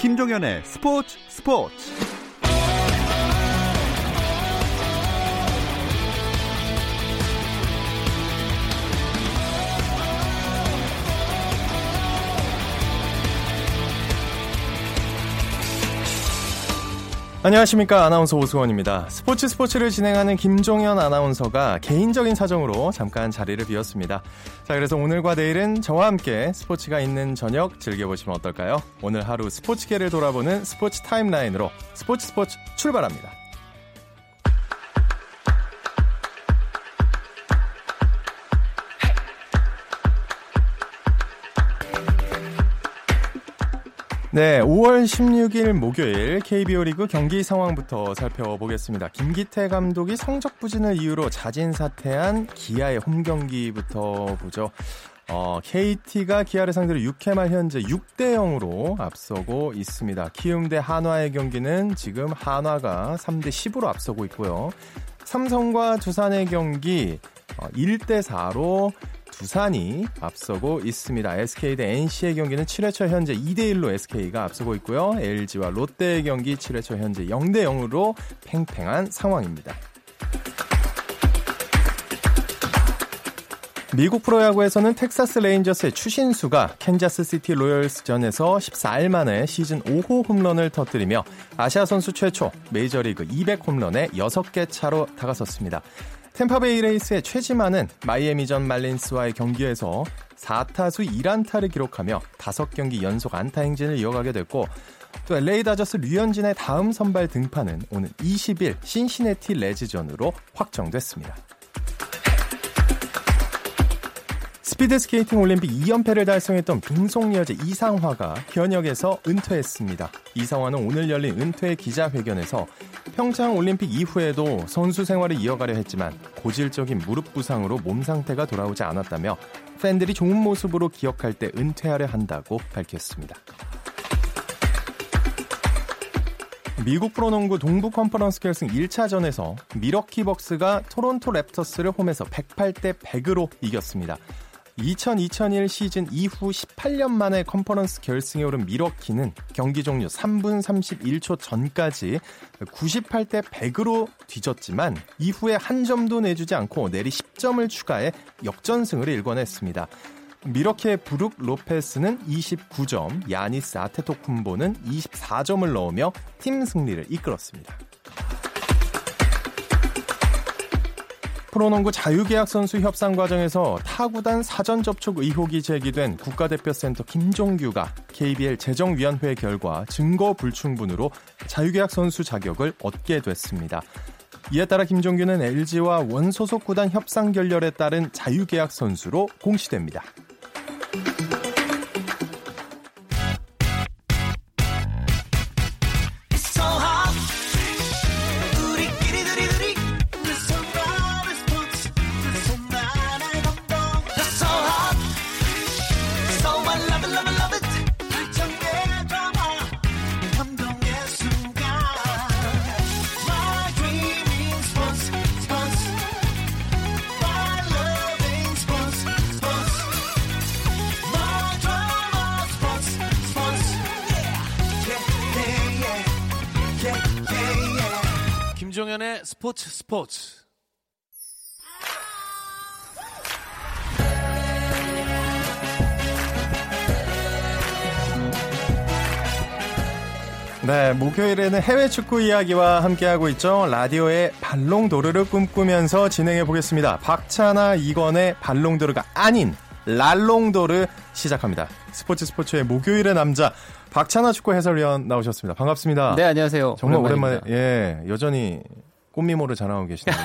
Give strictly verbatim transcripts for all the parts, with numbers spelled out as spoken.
김종현의 스포츠 스포츠 안녕하십니까. 아나운서 오수원입니다. 스포츠 스포츠를 진행하는 김종현 아나운서가 개인적인 사정으로 잠깐 자리를 비웠습니다. 자, 그래서 오늘과 내일은 저와 함께 스포츠가 있는 저녁 즐겨보시면 어떨까요? 오늘 하루 스포츠계를 돌아보는 스포츠 타임라인으로 스포츠 스포츠 출발합니다. 네, 오월 십육일 목요일 케이비오 리그 경기 상황부터 살펴보겠습니다. 김기태 감독이 성적 부진을 이유로 자진 사퇴한 기아의 홈 경기부터 보죠. 어, 케이티가 기아를 상대로 육 회 말 현재 육 대 영으로 앞서고 있습니다. 키움 대 한화의 경기는 지금 한화가 삼 대 십으로 앞서고 있고요. 삼성과 두산의 경기 일 대 사로 두산이 앞서고 있습니다. 에스케이 대 엔씨의 경기는 칠 회 초 현재 이 대 일로 에스케이가 앞서고 있고요. 엘지와 롯데의 경기 칠 회 초 현재 영 대 영으로 팽팽한 상황입니다. 미국 프로야구에서는 텍사스 레인저스의 추신수가 캔자스시티 로열스전에서 십사 일 만에 시즌 오 호 홈런을 터뜨리며 아시아 선수 최초 메이저리그 이백 홈런에 여섯 개 차로 다가섰습니다. 템파베이 레이스의 최지만은 마이애미전 말린스와의 경기에서 사 타수 일 안타를 기록하며 다섯 경기 연속 안타 행진을 이어가게 됐고, 또 엘에이다저스 류현진의 다음 선발 등판은 오는 이십 일 신시내티 레즈전으로 확정됐습니다. 스피드스케이팅 올림픽 이 연패를 달성했던 빙속여제 이상화가 현역에서 은퇴했습니다. 이상화는 오늘 열린 은퇴 기자회견에서 평창 올림픽 이후에도 선수 생활을 이어가려 했지만 고질적인 무릎 부상으로 몸 상태가 돌아오지 않았다며 팬들이 좋은 모습으로 기억할 때 은퇴하려 한다고 밝혔습니다. 미국 프로농구 동부 컨퍼런스 결승 일 차전에서 밀워키 벅스가 토론토 랩터스를 홈에서 백팔 대 백으로 이겼습니다. 이천 이천일 시즌 이후 십팔 년 만에 컨퍼런스 결승에 오른 밀워키는 경기 종료 삼 분 삼십일 초 전까지 구십팔 대 백으로 뒤졌지만 이후에 한 점도 내주지 않고 내리 십 점을 추가해 역전승을 일궈냈습니다. 밀워키의 브룩 로페스는 이십구 점, 야니스 아테토쿤보는 이십사 점을 넣으며 팀 승리를 이끌었습니다. 프로농구 자유계약 선수 협상 과정에서 타구단 사전 접촉 의혹이 제기된 국가대표센터 김종규가 케이비엘 재정위원회 결과 증거 불충분으로 자유계약 선수 자격을 얻게 됐습니다. 이에 따라 김종규는 엘지와 원소속 구단 협상 결렬에 따른 자유계약 선수로 공시됩니다. 스포츠 스포츠 네, 목요일에는 해외 축구 이야기와 함께하고 있죠. 라디오의 발롱도르를 꿈꾸면서 진행해보겠습니다. 박찬아 이건의 발롱도르가 아닌 랄롱도르 시작합니다. 스포츠 스포츠의 목요일의 남자 박찬아 축구 해설위원 나오셨습니다. 반갑습니다. 네, 안녕하세요. 정말 오랜만입니다. 오랜만에, 예, 여전히 꽃미모를 자랑하고 계시네요.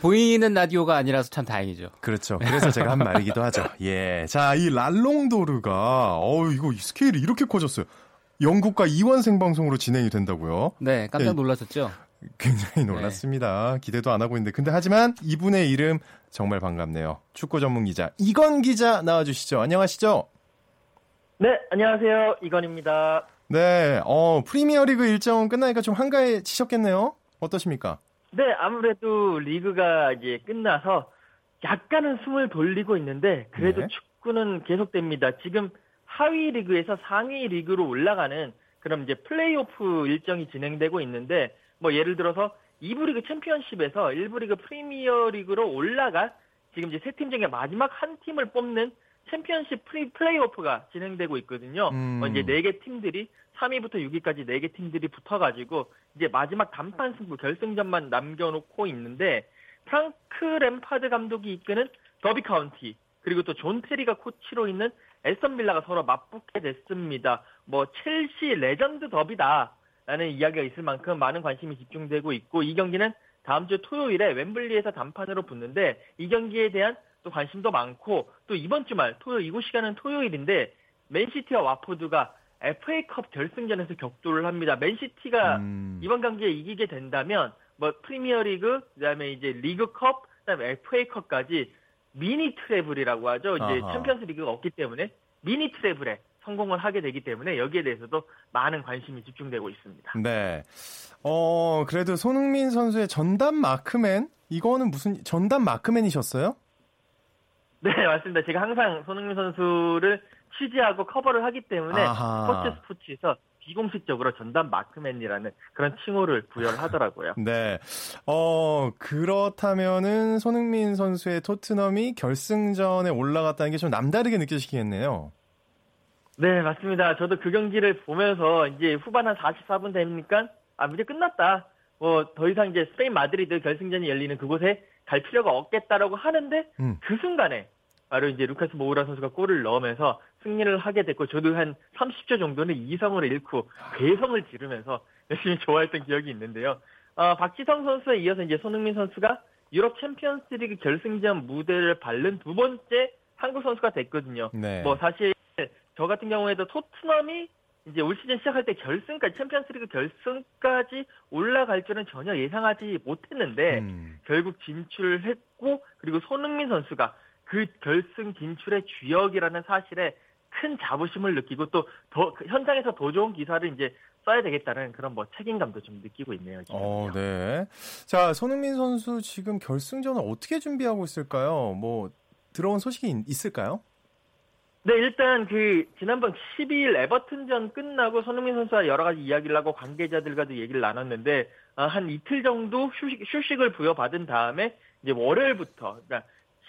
보이는 라디오가 아니라서 참 다행이죠. 그렇죠. 그래서 제가 한 말이기도 하죠. 예, 자, 이 랄롱도르가 어우 이거 스케일이 이렇게 커졌어요. 영국과 이원 생방송으로 진행이 된다고요? 네, 깜짝 놀라셨죠? 예, 굉장히 놀랐습니다. 네. 기대도 안 하고 있는데, 근데 하지만 이분의 이름 정말 반갑네요. 축구 전문 기자 이건 기자 나와주시죠. 안녕하시죠? 네, 안녕하세요. 이건입니다. 네, 어 프리미어 리그 일정 끝나니까 좀 한가해지셨겠네요. 어떠십니까? 네, 아무래도 리그가 이제 끝나서 약간은 숨을 돌리고 있는데 그래도 네. 축구는 계속됩니다. 지금 하위 리그에서 상위 리그로 올라가는 그럼 이제 플레이오프 일정이 진행되고 있는데, 뭐 예를 들어서 이 부 리그 챔피언십에서 일 부 리그 프리미어 리그로 올라가 지금 이제 세 팀 중에 마지막 한 팀을 뽑는 챔피언십 프리 플레이오프가 진행되고 있거든요. 음. 어, 이제 네 개 팀들이 삼 위부터 육 위까지 네 개 팀들이 붙어가지고 이제 마지막 단판 승부 결승전만 남겨놓고 있는데, 프랑크 램파드 감독이 이끄는 더비 카운티 그리고 또 존 테리가 코치로 있는 에스턴 빌라가 서로 맞붙게 됐습니다. 뭐 첼시 레전드 더비다라는 이야기가 있을 만큼 많은 관심이 집중되고 있고, 이 경기는 다음 주 토요일에 웸블리에서 단판으로 붙는데 이 경기에 대한 또 관심도 많고, 또 이번 주말 토요일 이곳 시간은 토요일인데 맨시티와 와포드가 에프에이컵 결승전에서 격돌을 합니다. 맨시티가 음. 이번 경기에 이기게 된다면 뭐 프리미어리그, 그다음에 이제 리그컵, 그다음에 에프에이컵까지 미니 트래블이라고 하죠. 이제 아하. 챔피언스 리그가 없기 때문에 미니 트래블에 성공을 하게 되기 때문에 여기에 대해서도 많은 관심이 집중되고 있습니다. 네. 어, 그래도 손흥민 선수의 전담 마크맨, 이거는 무슨 전담 마크맨이셨어요? 네, 맞습니다. 제가 항상 손흥민 선수를 취재하고 커버를 하기 때문에 스포츠 스포츠에서 비공식적으로 전담 마크맨이라는 그런 칭호를 부여를 하더라고요. 네. 어, 그렇다면은 손흥민 선수의 토트넘이 결승전에 올라갔다는 게 좀 남다르게 느껴지겠네요. 네, 맞습니다. 저도 그 경기를 보면서 이제 후반 한 사십사 분 되니까 아, 이제 끝났다. 뭐 더 이상 이제 스페인 마드리드 결승전이 열리는 그곳에 갈 필요가 없겠다라고 하는데 음. 그 순간에 바로 이제 루카스 모우라 선수가 골을 넣으면서 승리를 하게 됐고, 저도 한 삼십 초 정도는 이성을 잃고 괴성을 지르면서 열심히 좋아했던 기억이 있는데요. 어, 박지성 선수에 이어서 이제 손흥민 선수가 유럽 챔피언스 리그 결승전 무대를 밟는 두 번째 한국 선수가 됐거든요. 네. 뭐 사실 저 같은 경우에도 토트넘이 이제 올 시즌 시작할 때 결승까지, 챔피언스 리그 결승까지 올라갈 줄은 전혀 예상하지 못했는데 음. 결국 진출했고, 그리고 손흥민 선수가 그 결승 진출의 주역이라는 사실에 큰 자부심을 느끼고, 또 더 현장에서 더 좋은 기사를 이제 써야 되겠다는 그런 뭐 책임감도 좀 느끼고 있네요. 어, 네. 자, 손흥민 선수 지금 결승전을 어떻게 준비하고 있을까요? 뭐 들어온 소식이 있을까요? 네, 일단 그 지난번 십이 일 에버튼전 끝나고 손흥민 선수와 여러 가지 이야기를 하고 관계자들과도 얘기를 나눴는데, 어, 한 이틀 정도 휴식, 휴식을 부여받은 다음에 이제 월요일부터, 그러니까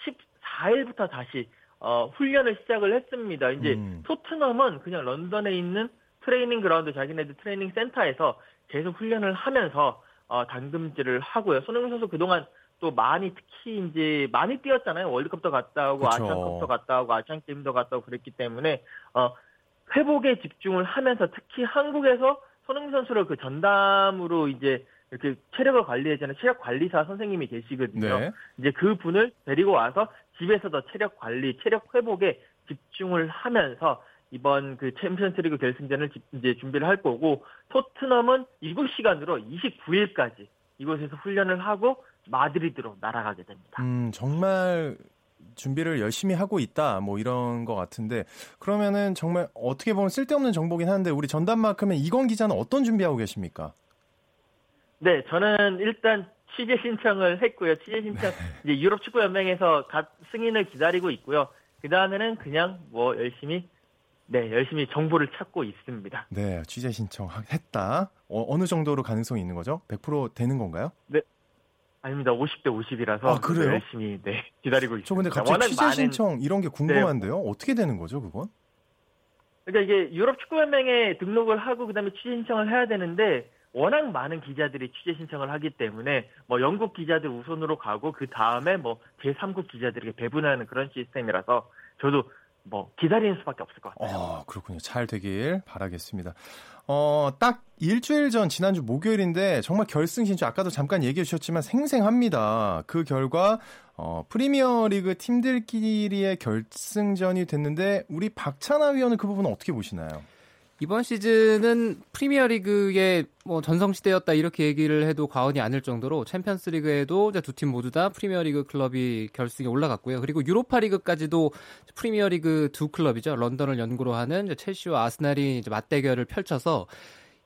십사 일부터 다시 어, 훈련을 시작을 했습니다. 이제 음. 토트넘은 그냥 런던에 있는 트레이닝 그라운드, 자기네들 트레이닝 센터에서 계속 훈련을 하면서 어, 당금질을 하고요. 손흥민 선수 그동안 또 많이, 특히 이제 많이 뛰었잖아요. 월드컵도 갔다 오고 아시안컵도 갔다 오고 아시안게임도 갔다 오고 그랬기 때문에 어, 회복에 집중을 하면서, 특히 한국에서 손흥민 선수를 그 전담으로 이제 이렇게 체력을 관리해주는 체력 관리사 선생님이 계시거든요. 네. 이제 그 분을 데리고 와서 집에서도 체력 관리, 체력 회복에 집중을 하면서 이번 그 챔피언스리그 결승전을 이제 준비를 할 거고, 토트넘은 일곱 시간으로 이십구 일까지 이곳에서 훈련을 하고 마드리드로 날아가게 됩니다. 음, 정말 준비를 열심히 하고 있다, 뭐 이런 것 같은데, 그러면은 정말 어떻게 보면 쓸데없는 정보긴 한데, 우리 전담만큼은 이건 기자는 어떤 준비하고 계십니까? 네, 저는 일단 취재 신청을 했고요. 취재 신청, 네. 이제 유럽 축구 연맹에서 갓 승인을 기다리고 있고요. 그 다음에는 그냥 뭐 열심히, 네, 열심히 정보를 찾고 있습니다. 네, 취재 신청했다. 어, 어느 정도로 가능성이 있는 거죠? 백 퍼센트 되는 건가요? 네. 아닙니다. 오십 대 오십이라서 아, 그래요? 열심히 네, 기다리고 있습니다. 저 근데 갑자기 취재 신청 많은... 이런 게 궁금한데요. 네. 어떻게 되는 거죠, 그건? 그러니까 이게 유럽 축구 연맹에 등록을 하고 그다음에 취재 신청을 해야 되는데, 워낙 많은 기자들이 취재 신청을 하기 때문에 뭐 영국 기자들 우선으로 가고 그 다음에 뭐 제삼국 기자들에게 배분하는 그런 시스템이라서 저도 뭐 기다리는 수밖에 없을 것 같아요. 아, 그렇군요. 잘 되길 바라겠습니다. 어, 딱 일주일 전 지난주 목요일인데 정말 결승 진출, 아까도 잠깐 얘기해 주셨지만 생생합니다. 그 결과 어, 프리미어리그 팀들끼리의 결승전이 됐는데, 우리 박찬아 위원은 그 부분은 어떻게 보시나요? 이번 시즌은 프리미어리그의 뭐 전성시대였다 이렇게 얘기를 해도 과언이 아닐 정도로 챔피언스리그에도 두 팀 모두 다 프리미어리그 클럽이 결승에 올라갔고요. 그리고 유로파리그까지도 프리미어리그 두 클럽이죠. 런던을 연구로 하는 이제 첼시와 아스날이 이제 맞대결을 펼쳐서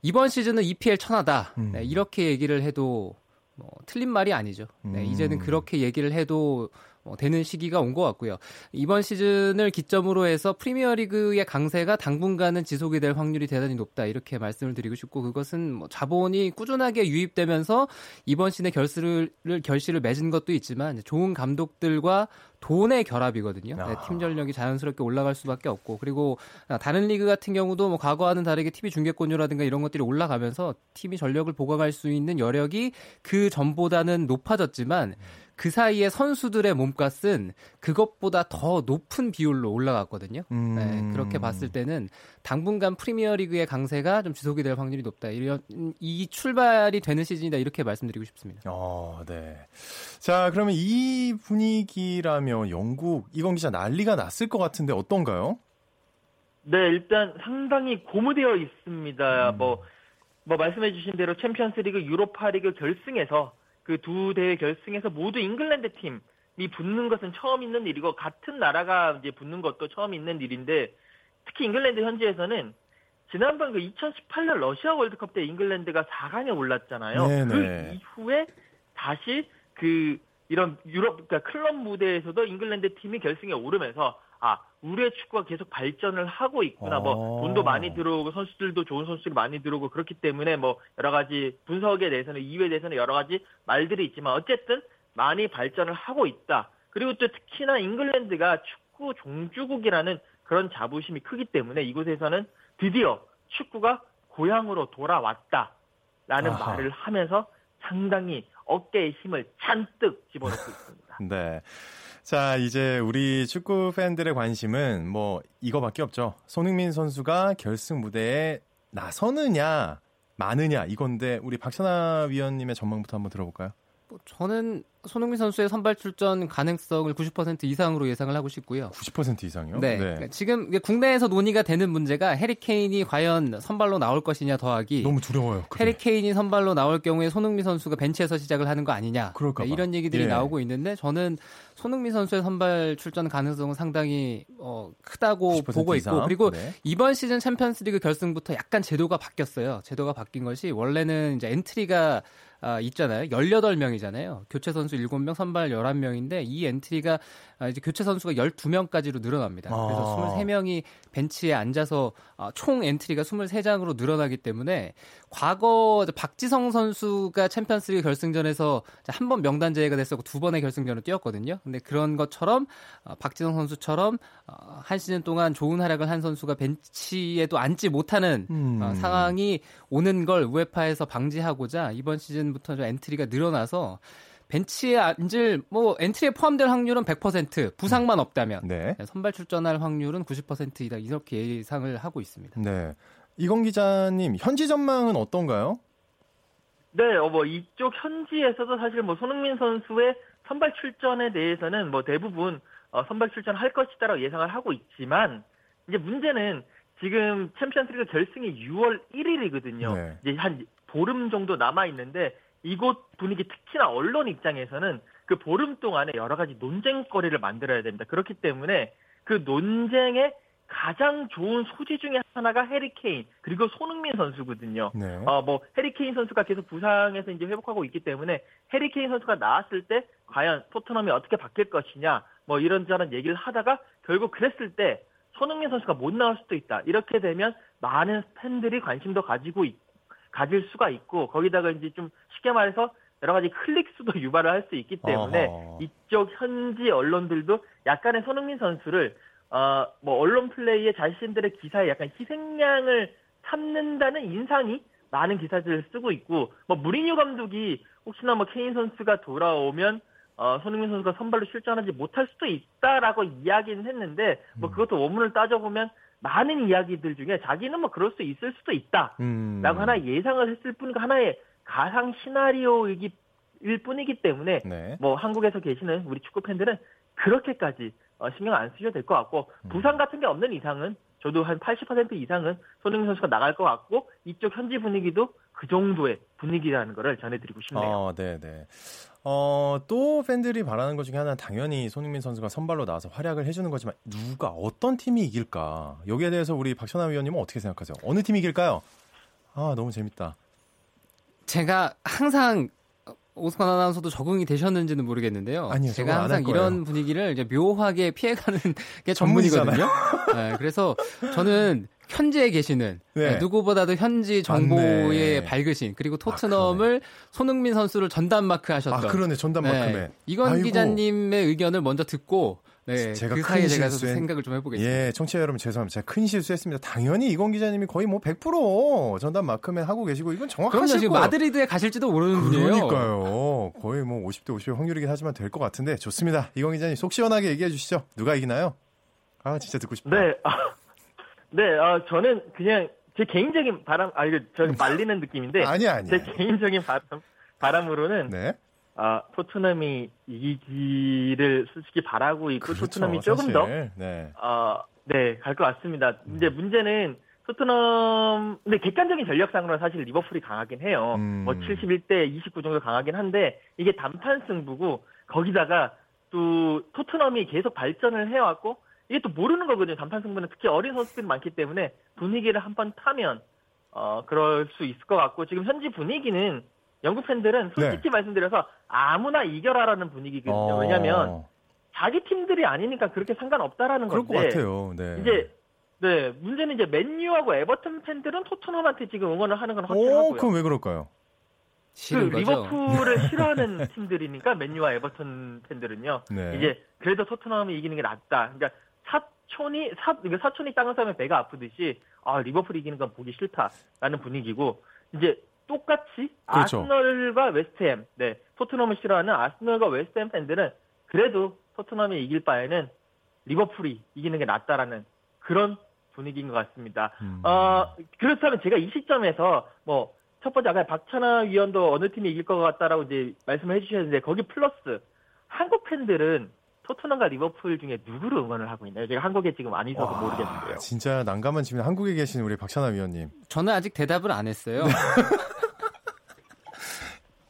이번 시즌은 이피엘 천하다, 음. 네, 이렇게 얘기를 해도 뭐 틀린 말이 아니죠. 네, 음. 이제는 그렇게 얘기를 해도 되는 시기가 온 것 같고요. 이번 시즌을 기점으로 해서 프리미어 리그의 강세가 당분간은 지속이 될 확률이 대단히 높다, 이렇게 말씀을 드리고 싶고, 그것은 뭐 자본이 꾸준하게 유입되면서 이번 시즌의 결실을, 결실을 맺은 것도 있지만 좋은 감독들과 돈의 결합이거든요. 네, 팀 전력이 자연스럽게 올라갈 수밖에 없고, 그리고 다른 리그 같은 경우도 뭐 과거와는 다르게 티비 중계권료라든가 이런 것들이 올라가면서 팀이 전력을 보강할 수 있는 여력이 그 전보다는 높아졌지만 그 사이에 선수들의 몸값은 그것보다 더 높은 비율로 올라갔거든요. 음... 네, 그렇게 봤을 때는 당분간 프리미어리그의 강세가 좀 지속이 될 확률이 높다, 이런, 이 출발이 되는 시즌이다, 이렇게 말씀드리고 싶습니다. 어, 네. 자, 그러면 이 분위기라면 영국, 이건 기자, 난리가 났을 것 같은데 어떤가요? 네, 일단 상당히 고무되어 있습니다. 음. 뭐, 뭐 말씀해주신 대로 챔피언스리그, 유로파리그 결승에서 그 두 대회 결승에서 모두 잉글랜드 팀이 붙는 것은 처음 있는 일이고, 같은 나라가 이제 붙는 것도 처음 있는 일인데, 특히 잉글랜드 현지에서는 지난번 그 이천십팔 년 러시아 월드컵 때 잉글랜드가 사 강에 올랐잖아요. 네네. 그 이후에 다시 그 이런 유럽, 그러니까 클럽 무대에서도 잉글랜드 팀이 결승에 오르면서, 아, 우리의 축구가 계속 발전을 하고 있구나. 뭐 돈도 많이 들어오고 선수들도 좋은 선수들이 많이 들어오고, 그렇기 때문에 뭐 여러 가지 분석에 대해서는, 이유에 대해서는 여러 가지 말들이 있지만 어쨌든 많이 발전을 하고 있다. 그리고 또 특히나 잉글랜드가 축구 종주국이라는 그런 자부심이 크기 때문에 이곳에서는 드디어 축구가 고향으로 돌아왔다라는 아하. 말을 하면서 상당히 어깨에 힘을 잔뜩 집어넣고 있습니다. 네. 자, 이제 우리 축구 팬들의 관심은 뭐 이거밖에 없죠. 손흥민 선수가 결승 무대에 나서느냐 마느냐 이건데, 우리 박찬아 위원님의 전망부터 한번 들어볼까요? 저는 손흥민 선수의 선발 출전 가능성을 구십 퍼센트 이상으로 예상을 하고 싶고요. 구십 퍼센트 이상이요? 네. 네. 지금 국내에서 논의가 되는 문제가 해리 케인이 과연 선발로 나올 것이냐 더하기, 너무 두려워요. 그게. 해리 케인이 선발로 나올 경우에 손흥민 선수가 벤치에서 시작을 하는 거 아니냐. 그럴까 봐. 네, 이런 얘기들이 예. 나오고 있는데, 저는 손흥민 선수의 선발 출전 가능성은 상당히 어, 크다고 보고 이상? 있고, 그리고 네. 이번 시즌 챔피언스리그 결승부터 약간 제도가 바뀌었어요. 제도가 바뀐 것이, 원래는 이제 엔트리가 아, 있잖아요. 열여덟 명이잖아요. 교체 선수 일곱 명, 선발 열한 명인데 이 엔트리가 아, 이제 교체 선수가 열두 명까지로 늘어납니다. 아. 그래서 스물세 명이 벤치에 앉아서 아, 총 엔트리가 스물세 장으로 늘어나기 때문에, 과거 박지성 선수가 챔피언스리그 결승전에서 한 번 명단 제외가 됐었고 두 번의 결승전을 뛰었거든요. 근데 그런 것처럼 아, 박지성 선수처럼 아, 한 시즌 동안 좋은 활약을 한 선수가 벤치에도 앉지 못하는 음. 아, 상황이 오는 걸 우에파에서 방지하고자 이번 시즌 부터 엔트리가 늘어나서 벤치에 앉을, 뭐 엔트리에 포함될 확률은 백 퍼센트, 부상만 없다면 네. 선발 출전할 확률은 구십 퍼센트이다, 이렇게 예상을 하고 있습니다. 네, 이건 기자님 현지 전망은 어떤가요? 네, 어, 뭐 이쪽 현지에서도 사실 뭐 손흥민 선수의 선발 출전에 대해서는 뭐 대부분 어, 선발 출전할 것이다라고 예상을 하고 있지만, 이제 문제는 지금 챔피언스리그 결승이 유월 일일이거든요. 네. 이제 한 보름 정도 남아있는데, 이곳 분위기, 특히나 언론 입장에서는 그 보름 동안에 여러 가지 논쟁거리를 만들어야 됩니다. 그렇기 때문에 그 논쟁의 가장 좋은 소지 중에 하나가 해리케인, 그리고 손흥민 선수거든요. 네. 어, 뭐, 해리케인 선수가 계속 부상에서 이제 회복하고 있기 때문에 해리케인 선수가 나왔을 때 과연 토트넘이 어떻게 바뀔 것이냐, 뭐 이런저런 얘기를 하다가 결국 그랬을 때 손흥민 선수가 못 나올 수도 있다. 이렇게 되면 많은 팬들이 관심도 가지고 있고, 가질 수가 있고, 거기다가 이제 좀 쉽게 말해서 여러 가지 클릭수도 유발을 할 수 있기 때문에 어허. 이쪽 현지 언론들도 약간의 손흥민 선수를 어, 뭐 언론 플레이에 자신들의 기사에 약간 희생양을 삼는다는 인상이 많은 기사들을 쓰고 있고, 뭐 무리뉴 감독이 혹시나 뭐 케인 선수가 돌아오면 어, 손흥민 선수가 선발로 출전하지 못할 수도 있다라고 이야기는 했는데, 뭐 그것도 원문을 따져보면 많은 이야기들 중에 자기는 뭐 그럴 수 있을 수도 있다라고 음. 하나 예상을 했을 뿐, 하나의 가상 시나리오일 뿐이기 때문에 네. 뭐 한국에서 계시는 우리 축구 팬들은 그렇게까지 어, 신경 안 쓰셔도 될 것 같고, 음. 부상 같은 게 없는 이상은 저도 한 팔십 퍼센트 이상은 손흥민 선수가 나갈 것 같고, 이쪽 현지 분위기도 그 정도의 분위기라는 거를 전해드리고 싶네요. 어, 네네. 어, 또 팬들이 바라는 것 중에 하나는 당연히 손흥민 선수가 선발로 나와서 활약을 해주는 거지만, 누가 어떤 팀이 이길까? 여기에 대해서 우리 박찬하 위원님은 어떻게 생각하세요? 어느 팀이 이길까요? 아, 너무 재밌다. 제가 항상 오승환 아나운서도 적응이 되셨는지는 모르겠는데요. 아니요, 제가 항상 이런 분위기를 이제 묘하게 피해가는 게 전문이거든요. 네, 그래서 저는 현지에 계시는 네. 누구보다도 현지 정보에 밝으신 그리고 토트넘을 아, 손흥민 선수를 전담 마크하셨던. 아 그러네, 전담 마크맨. 네, 이건 아이고. 기자님의 의견을 먼저 듣고. 네, 제가 그 사이에 제가 실수에... 생각을 좀 해보겠습니다. 예, 청취자 여러분 죄송합니다. 제가 큰 실수했습니다. 당연히 이건 기자님이 거의 뭐 백 퍼센트 전담 마크맨 하고 계시고 이건 정확하실 거예요. 지금 마드리드에 가실지도 모르는 분이에요. 그러니까요. 거의 뭐 오십 대 오십의 확률이긴 하지만 될 것 같은데 좋습니다. 이건 기자님 속 시원하게 얘기해 주시죠. 누가 이기나요? 아 진짜 듣고 싶다. 네, 아, 네, 아, 저는 그냥 제 개인적인 바람, 아 이거 저 말리는 느낌인데. 아니 아니. 제 개인적인 바람, 바람으로는. 네. 아, 토트넘이 이기기를 솔직히 바라고 있고, 그렇죠, 토트넘이 조금 사실. 더, 네. 어, 네, 갈 것 같습니다. 음. 이제 문제는 토트넘, 근데 객관적인 전력상으로는 사실 리버풀이 강하긴 해요. 음. 뭐 칠십일 대 이십구 정도 강하긴 한데, 이게 단판 승부고, 거기다가 또 토트넘이 계속 발전을 해왔고, 이게 또 모르는 거거든요. 단판 승부는 특히 어린 선수들이 많기 때문에 분위기를 한번 타면, 어, 그럴 수 있을 것 같고, 지금 현지 분위기는 영국 팬들은 솔직히 네. 말씀드려서 아무나 이겨라라는 분위기거든요. 어... 왜냐하면 자기 팀들이 아니니까 그렇게 상관없다라는 그럴 건데. 그럴 것 같아요. 네. 이제 네 문제는 이제 맨유하고 에버튼 팬들은 토트넘한테 지금 응원을 하는 건 확실하고요. 오, 그럼 왜 그럴까요? 그 리버풀을 싫어하는 팀들이니까 맨유와 에버튼 팬들은요. 네. 이제 그래도 토트넘이 이기는 게 낫다. 그러니까 사촌이 사 그러니까 사촌이 땅을 싸면 배가 아프듯이 아 리버풀이 이기는 건 보기 싫다라는 분위기고 이제. 똑같이 그렇죠. 아스널과 웨스트햄, 네 토트넘을 싫어하는 아스널과 웨스트햄 팬들은 그래도 토트넘이 이길 바에는 리버풀이 이기는 게 낫다라는 그런 분위기인 것 같습니다. 음. 어, 그렇다면 제가 이 시점에서 뭐 첫 번째 아까 박찬아 위원도 어느 팀이 이길 것 같다라고 이제 말씀을 해주셨는데 거기 플러스 한국 팬들은 토트넘과 리버풀 중에 누구를 응원을 하고 있나요? 제가 한국에 지금 안 있어서 와, 모르겠는데요. 진짜 난감한 지금 한국에 계신 우리 박찬아 위원님. 저는 아직 대답을 안 했어요.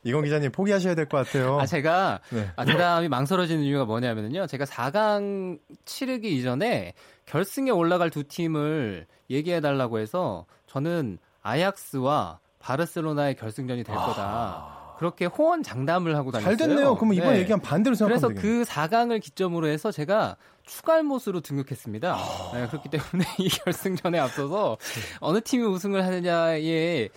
이건 기자님 포기하셔야 될 것 같아요. 아, 제가 네. 아, 대담이 망설여지는 이유가 뭐냐면요. 제가 사 강 치르기 이전에 결승에 올라갈 두 팀을 얘기해달라고 해서 저는 아약스와 바르셀로나의 결승전이 될 거다. 아... 그렇게 호언장담을 하고 다녔어요. 잘 됐네요. 그러면 이번 네. 얘기하면 반대로 생각하면 되겠네요. 그래서 그 사 강을 기점으로 해서 제가 추갈못으로 등극했습니다. 아... 네, 그렇기 때문에 이 결승전에 앞서서 어느 팀이 우승을 하느냐에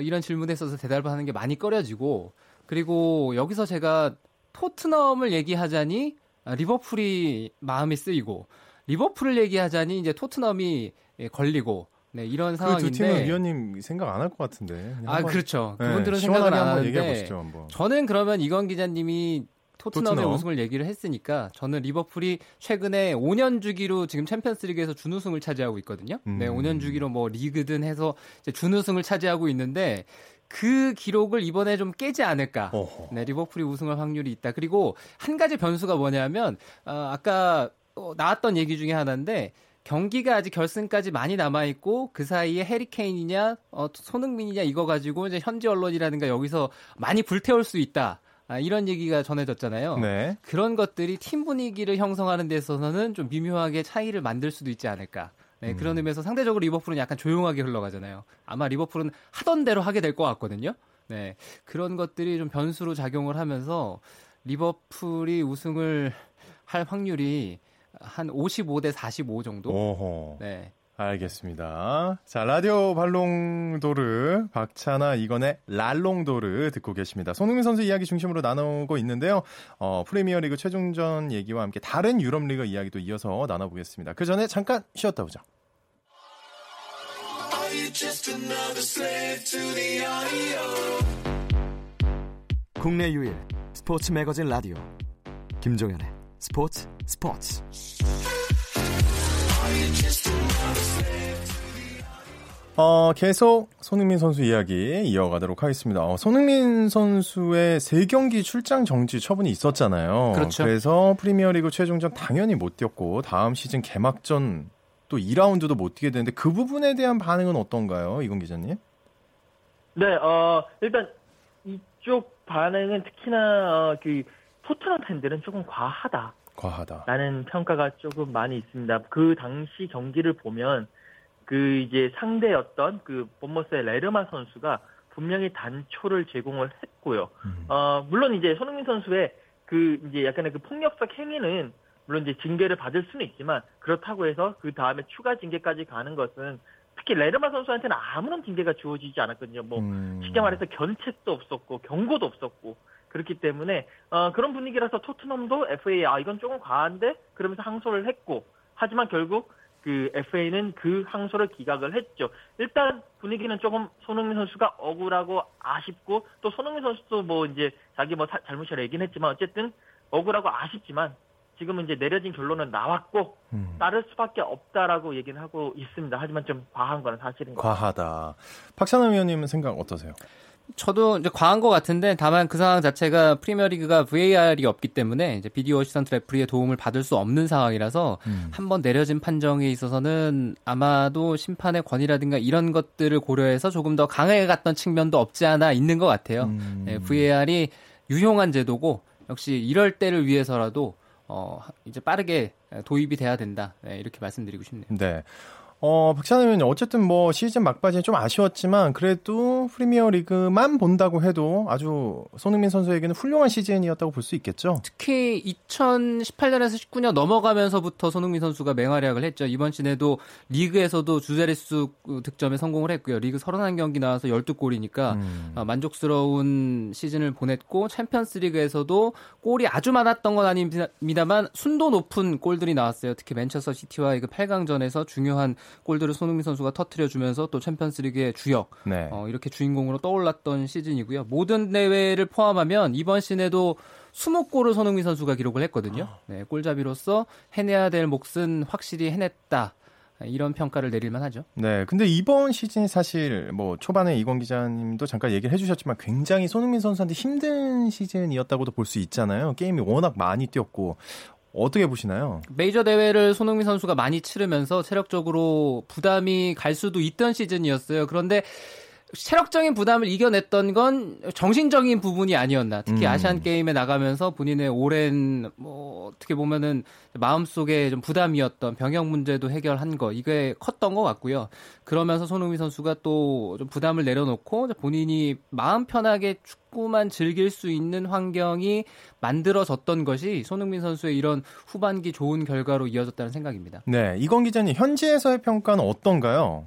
이런 질문에 있어서 대답을 하는 게 많이 꺼려지고 그리고 여기서 제가 토트넘을 얘기하자니 리버풀이 마음이 쓰이고 리버풀을 얘기하자니 이제 토트넘이 걸리고 네, 이런 상황인데. 그 두 팀은 위원님 생각 안 할 것 같은데. 아, 한번, 그렇죠. 그분들은 네, 생각을 안 하는데. 얘기해보시죠, 한번. 저는 그러면 이건 기자님이 토트넘의 토트넘. 우승을 얘기를 했으니까 저는 리버풀이 최근에 오 년 주기로 지금 챔피언스 리그에서 준우승을 차지하고 있거든요. 음. 네, 오 년 주기로 뭐 리그든 해서 이제 준우승을 차지하고 있는데 그 기록을 이번에 좀 깨지 않을까. 어허. 네, 리버풀이 우승할 확률이 있다. 그리고 한 가지 변수가 뭐냐면 어, 아까 나왔던 얘기 중에 하나인데 경기가 아직 결승까지 많이 남아있고 그 사이에 해리케인이냐 어, 손흥민이냐 이거 가지고 이제 현지 언론이라든가 여기서 많이 불태울 수 있다. 아, 이런 얘기가 전해졌잖아요. 네. 그런 것들이 팀 분위기를 형성하는 데 있어서는 좀 미묘하게 차이를 만들 수도 있지 않을까. 네, 음. 그런 의미에서 상대적으로 리버풀은 약간 조용하게 흘러가잖아요. 아마 리버풀은 하던 대로 하게 될 것 같거든요. 네, 그런 것들이 좀 변수로 작용을 하면서 리버풀이 우승을 할 확률이 한 오십오 대 사십오 정도. 오호. 네. 알겠습니다. 자, 라디오 발롱도르 박찬아 이건의 랄롱도르 듣고 계십니다. 손흥민 선수 이야기 중심으로 나누고 있는데요. 어, 프리미어 리그 최종전 얘기와 함께 다른 유럽 리그 이야기도 이어서 나눠보겠습니다. 그 전에 잠깐 쉬었다 오죠. 국내 유일 스포츠 매거진 라디오 김종현의 스포츠 스포츠 어, 계속 손흥민 선수 이야기 이어가도록 하겠습니다. 어, 손흥민 선수의 세 경기 출장 정지 처분이 있었잖아요. 그렇죠. 그래서 프리미어리그 최종전 당연히 못 뛰었고 다음 시즌 개막전 또 이 라운드도 못 뛰게 되는데 그 부분에 대한 반응은 어떤가요? 이건 기자님? 네. 어, 일단 이쪽 반응은 특히나 어, 그 토트넘 팬들은 조금 과하다. 과하다. 라는 평가가 조금 많이 있습니다. 그 당시 경기를 보면 그 이제 상대였던 그 본머스의 레르마 선수가 분명히 단초를 제공을 했고요. 음. 어, 물론 이제 손흥민 선수의 그 이제 약간의 그 폭력적 행위는 물론 이제 징계를 받을 수는 있지만 그렇다고 해서 그 다음에 추가 징계까지 가는 것은 특히 레르마 선수한테는 아무런 징계가 주어지지 않았거든요. 뭐 음. 쉽게 말해서 견책도 없었고 경고도 없었고 그렇기 때문에 어, 그런 분위기라서 토트넘도 에프에이 아 이건 조금 과한데 그러면서 항소를 했고 하지만 결국 그 에프에이는 그 항소를 기각을 했죠. 일단 분위기는 조금 손흥민 선수가 억울하고 아쉽고 또 손흥민 선수도 뭐 이제 자기 뭐 사, 잘못을 얘긴 했지만 어쨌든 억울하고 아쉽지만 지금은 이제 내려진 결론은 나왔고 음. 따를 수밖에 없다라고 얘기는 하고 있습니다. 하지만 좀 과한 건 사실인 것 같아요. 과하다. 박찬아 위원님은 생각 어떠세요? 저도 이제 과한 것 같은데 다만 그 상황 자체가 프리미어리그가 브이에이알이 없기 때문에 이제 비디오 어시스턴트 레프리의 도움을 받을 수 없는 상황이라서 음. 한번 내려진 판정에 있어서는 아마도 심판의 권위라든가 이런 것들을 고려해서 조금 더 강하게 갔던 측면도 없지 않아 있는 것 같아요. 음. 네, 브이에이알이 유용한 제도고 역시 이럴 때를 위해서라도 어, 이제 빠르게 도입이 돼야 된다. 네, 이렇게 말씀드리고 싶네요. 네. 어, 박찬아 의원님, 어쨌든 뭐 시즌 막바지에 좀 아쉬웠지만 그래도 프리미어 리그만 본다고 해도 아주 손흥민 선수에게는 훌륭한 시즌이었다고 볼 수 있겠죠. 특히 이천십팔 년에서 십구 년 넘어가면서부터 손흥민 선수가 맹활약을 했죠. 이번 시즌에도 리그에서도 주자릿수 득점에 성공을 했고요. 리그 삼십일 경기 나와서 십이 골이니까 음. 만족스러운 시즌을 보냈고 챔피언스 리그에서도 골이 아주 많았던 건 아닙니다만 순도 높은 골들이 나왔어요. 특히 맨체스터 시티와의 그 팔 강전에서 중요한 골들을 손흥민 선수가 터뜨려주면서 또 챔피언스리그의 주역 네. 어, 이렇게 주인공으로 떠올랐던 시즌이고요. 모든 대회를 포함하면 이번 시즌에도 이십 골을 손흥민 선수가 기록을 했거든요. 네, 골잡이로서 해내야 될 몫은 확실히 해냈다. 이런 평가를 내릴만 하죠. 네, 근데 이번 시즌이 사실 뭐 초반에 이건 기자님도 잠깐 얘기를 해주셨지만 굉장히 손흥민 선수한테 힘든 시즌이었다고도 볼 수 있잖아요. 게임이 워낙 많이 뛰었고 어떻게 보시나요? 메이저 대회를 손흥민 선수가 많이 치르면서 체력적으로 부담이 갈 수도 있던 시즌이었어요. 그런데 체력적인 부담을 이겨냈던 건 정신적인 부분이 아니었나. 특히 음. 아시안 게임에 나가면서 본인의 오랜 뭐 어떻게 보면은 마음속에 좀 부담이었던 병역 문제도 해결한 거 이게 컸던 것 같고요. 그러면서 손흥민 선수가 또 좀 부담을 내려놓고 본인이 마음 편하게 축구만 즐길 수 있는 환경이 만들어졌던 것이 손흥민 선수의 이런 후반기 좋은 결과로 이어졌다는 생각입니다. 네, 이건 기자님 현지에서의 평가는 어떤가요?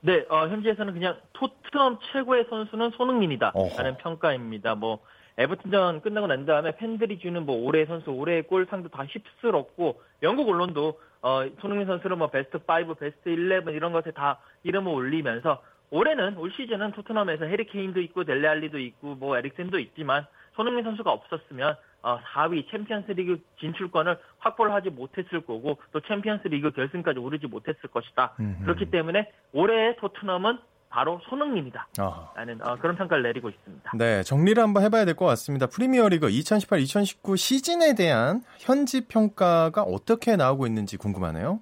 네, 어, 현지에서는 그냥 토트넘 최고의 선수는 손흥민이다 라는 평가입니다. 뭐 에버튼전 끝나고 난 다음에 팬들이 주는 뭐 올해의 선수, 올해의 골상도 다 휩쓸었고 영국 언론도 어, 손흥민 선수를 뭐 베스트 오, 베스트 십일 이런 것에 다 이름을 올리면서 올해는 올 시즌은 토트넘에서 해리 케인도 있고 델레 알리도 있고 뭐 에릭센도 있지만 손흥민 선수가 없었으면 어, 사 위 챔피언스 리그 진출권을 확보를 하지 못했을 거고 또 챔피언스 리그 결승까지 오르지 못했을 것이다. 음흠. 그렇기 때문에 올해의 토트넘은 바로 손흥민이다 라는 어, 그런 평가를 내리고 있습니다. 네, 정리를 한번 해봐야 될 것 같습니다. 프리미어리그 이천십팔 이천십구 시즌에 대한 현지 평가가 어떻게 나오고 있는지 궁금하네요.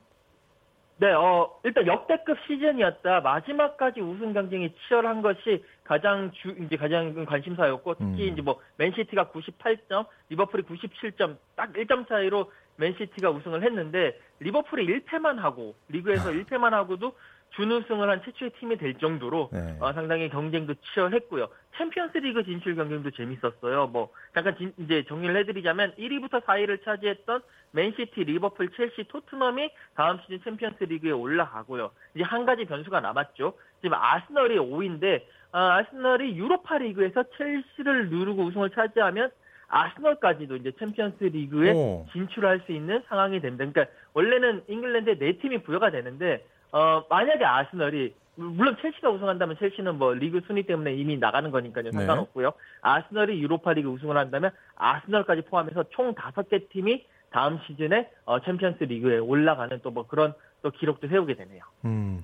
네, 어, 일단 역대급 시즌이었다. 마지막까지 우승 경쟁이 치열한 것이 가장 주, 이제 가장 관심사였고, 특히 음. 이제 뭐, 맨시티가 구십팔 점, 리버풀이 구십칠 점, 딱 일 점 차이로 맨시티가 우승을 했는데, 리버풀이 일 패만 하고, 리그에서 일 패만 하고도 준우승을 한 최초의 팀이 될 정도로 네. 어, 상당히 경쟁도 치열했고요. 챔피언스 리그 진출 경쟁도 재밌었어요. 뭐, 잠깐 진, 이제 정리를 해드리자면, 일 위부터 사 위를 차지했던 맨시티, 리버풀, 첼시, 토트넘이 다음 시즌 챔피언스 리그에 올라가고요. 이제 한 가지 변수가 남았죠. 지금 아스널이 오 위인데 아, 아스널이 유로파 리그에서 첼시를 누르고 우승을 차지하면 아스널까지도 이제 챔피언스 리그에 오. 진출할 수 있는 상황이 됩니다. 그러니까 원래는 잉글랜드에 네 팀이 부여가 되는데 어, 만약에 아스널이 물론 첼시가 우승한다면 첼시는 뭐 리그 순위 때문에 이미 나가는 거니까요. 상관없고요. 네. 아스널이 유로파 리그 우승을 한다면 아스널까지 포함해서 총 다섯 개 팀이 다음 시즌에 어, 챔피언스 리그에 올라가는 또 뭐 그런 또 기록도 세우게 되네요. 음,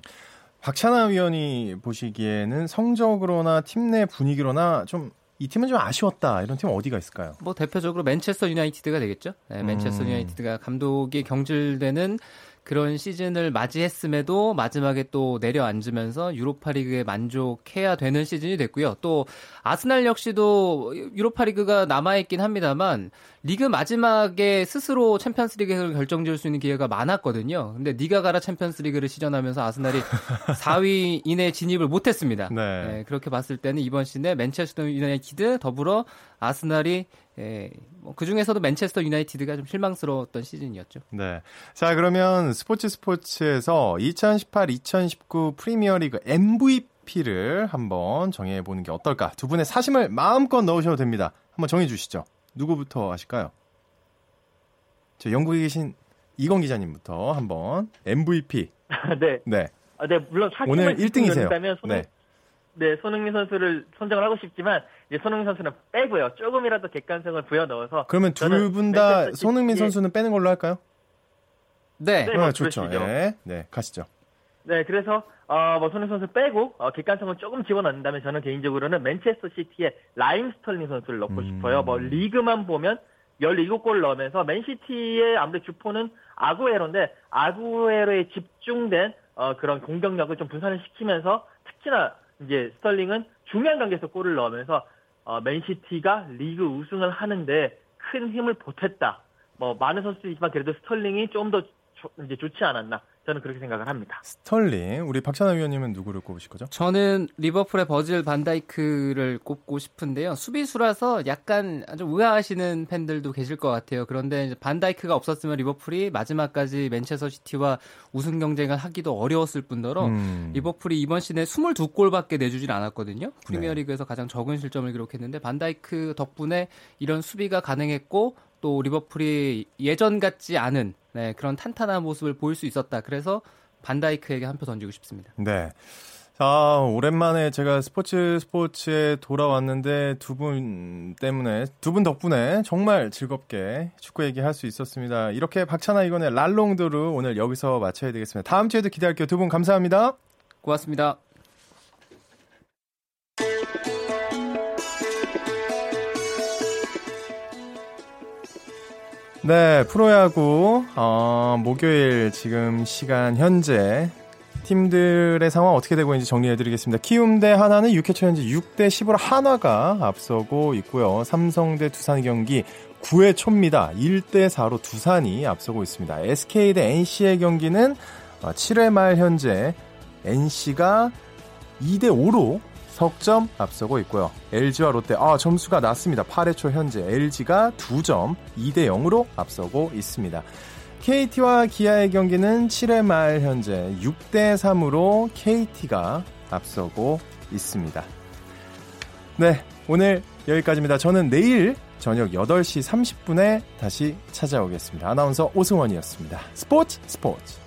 박찬아 위원이 보시기에는 성적으로나 팀 내 분위기로나 좀 이 팀은 좀 아쉬웠다. 이런 팀 어디가 있을까요? 뭐 대표적으로 맨체스터 유나이티드가 되겠죠. 네, 맨체스터 음. 유나이티드가 감독이 경질되는 그런 시즌을 맞이했음에도 마지막에 또 내려앉으면서 유로파리그에 만족해야 되는 시즌이 됐고요. 또 아스날 역시도 유로파리그가 남아있긴 합니다만 리그 마지막에 스스로 챔피언스 리그를 결정지을 수 있는 기회가 많았거든요. 근데 니가 가라 챔피언스 리그를 시전하면서 아스날이 사 위 이내에 진입을 못했습니다. 네. 네, 그렇게 봤을 때는 이번 시즌에 맨체스터 유나이티드 더불어 아스날이 예, 뭐 그중에서도 맨체스터 유나이티드가 좀 실망스러웠던 시즌이었죠. 네. 자, 그러면 스포츠 스포츠에서 이천십팔 이천십구 프리미어 리그 엠브이피를 한번 정해보는 게 어떨까? 두 분의 사심을 마음껏 넣으셔도 됩니다. 한번 정해주시죠. 누구부터 하실까요? 저 영국에 계신 이건 기자님부터 한번 엠브이피. 네. 네. 아, 네, 물론 오늘 일 등이세요. 손흥... 네. 네, 손흥민 선수를 선정을 하고 싶지만 이제 손흥민 선수는 빼고요. 조금이라도 객관성을 부여 넣어서. 그러면 둘 분 다 손흥민 선수는 빼는 걸로 할까요? 네, 네, 네 좋죠. 네, 네, 가시죠. 네, 그래서 어, 뭐 손흥민 선수 빼고 어, 객관성을 조금 집어넣는다면 저는 개인적으로는 맨체스터 시티의 라임 스털링 선수를 넣고 음... 싶어요. 뭐 리그만 보면 열일곱 골을 넣으면서 맨시티의 아무래도 주포는 아구에로인데 아구에로에 집중된 어, 그런 공격력을 좀 분산을 시키면서 특히나 이제 스털링은 중요한 관계에서 골을 넣으면서 어, 맨시티가 리그 우승을 하는데 큰 힘을 보탰다. 뭐 많은 선수들이지만 그래도 스털링이 좀 더 이제 좋지 않았나. 저는 그렇게 생각을 합니다. 스털링. 우리 박찬아 위원님은 누구를 꼽으실 거죠? 저는 리버풀의 버질 반다이크를 꼽고 싶은데요. 수비수라서 약간 좀 의아하시는 팬들도 계실 것 같아요. 그런데 이제 반다이크가 없었으면 리버풀이 마지막까지 맨체스터 시티와 우승 경쟁을 하기도 어려웠을 뿐더러 음. 리버풀이 이번 시즌에 이십이 골밖에 내주질 않았거든요. 프리미어리그에서 네. 가장 적은 실점을 기록했는데 반다이크 덕분에 이런 수비가 가능했고 또 리버풀이 예전 같지 않은 네, 그런 탄탄한 모습을 보일 수 있었다. 그래서 반다이크에게 한 표 던지고 싶습니다. 네. 자, 오랜만에 제가 스포츠 스포츠에 돌아왔는데 두 분 때문에, 두 분 덕분에 정말 즐겁게 축구 얘기할 수 있었습니다. 이렇게 박찬아 이건의 랄롱도르 오늘 여기서 마쳐야 되겠습니다. 다음 주에도 기대할게요. 두 분 감사합니다. 고맙습니다. 네, 프로야구 어, 목요일 지금 시간 현재 팀들의 상황 어떻게 되고 있는지 정리해드리겠습니다. 키움 대 하나는 육 회 초 현재 육 대 십으로 하나가 앞서고 있고요. 삼성 대 두산 경기 구 회 초입니다. 일 대 사로 두산이 앞서고 있습니다. 에스케이 대 엔씨의 경기는 칠 회 말 현재 엔씨가 이 대 오로 석점 앞서고 있고요. 엘지와 롯데, 아, 점수가 났습니다. 팔 회 초 현재 엘지가 이 점, 이 대 영으로 앞서고 있습니다. 케이티와 기아의 경기는 칠 회 말 현재 육 대 삼으로 케이티가 앞서고 있습니다. 네, 오늘 여기까지입니다. 저는 내일 저녁 여덟 시 삼십 분에 다시 찾아오겠습니다. 아나운서 오승원이었습니다. 스포츠 스포츠.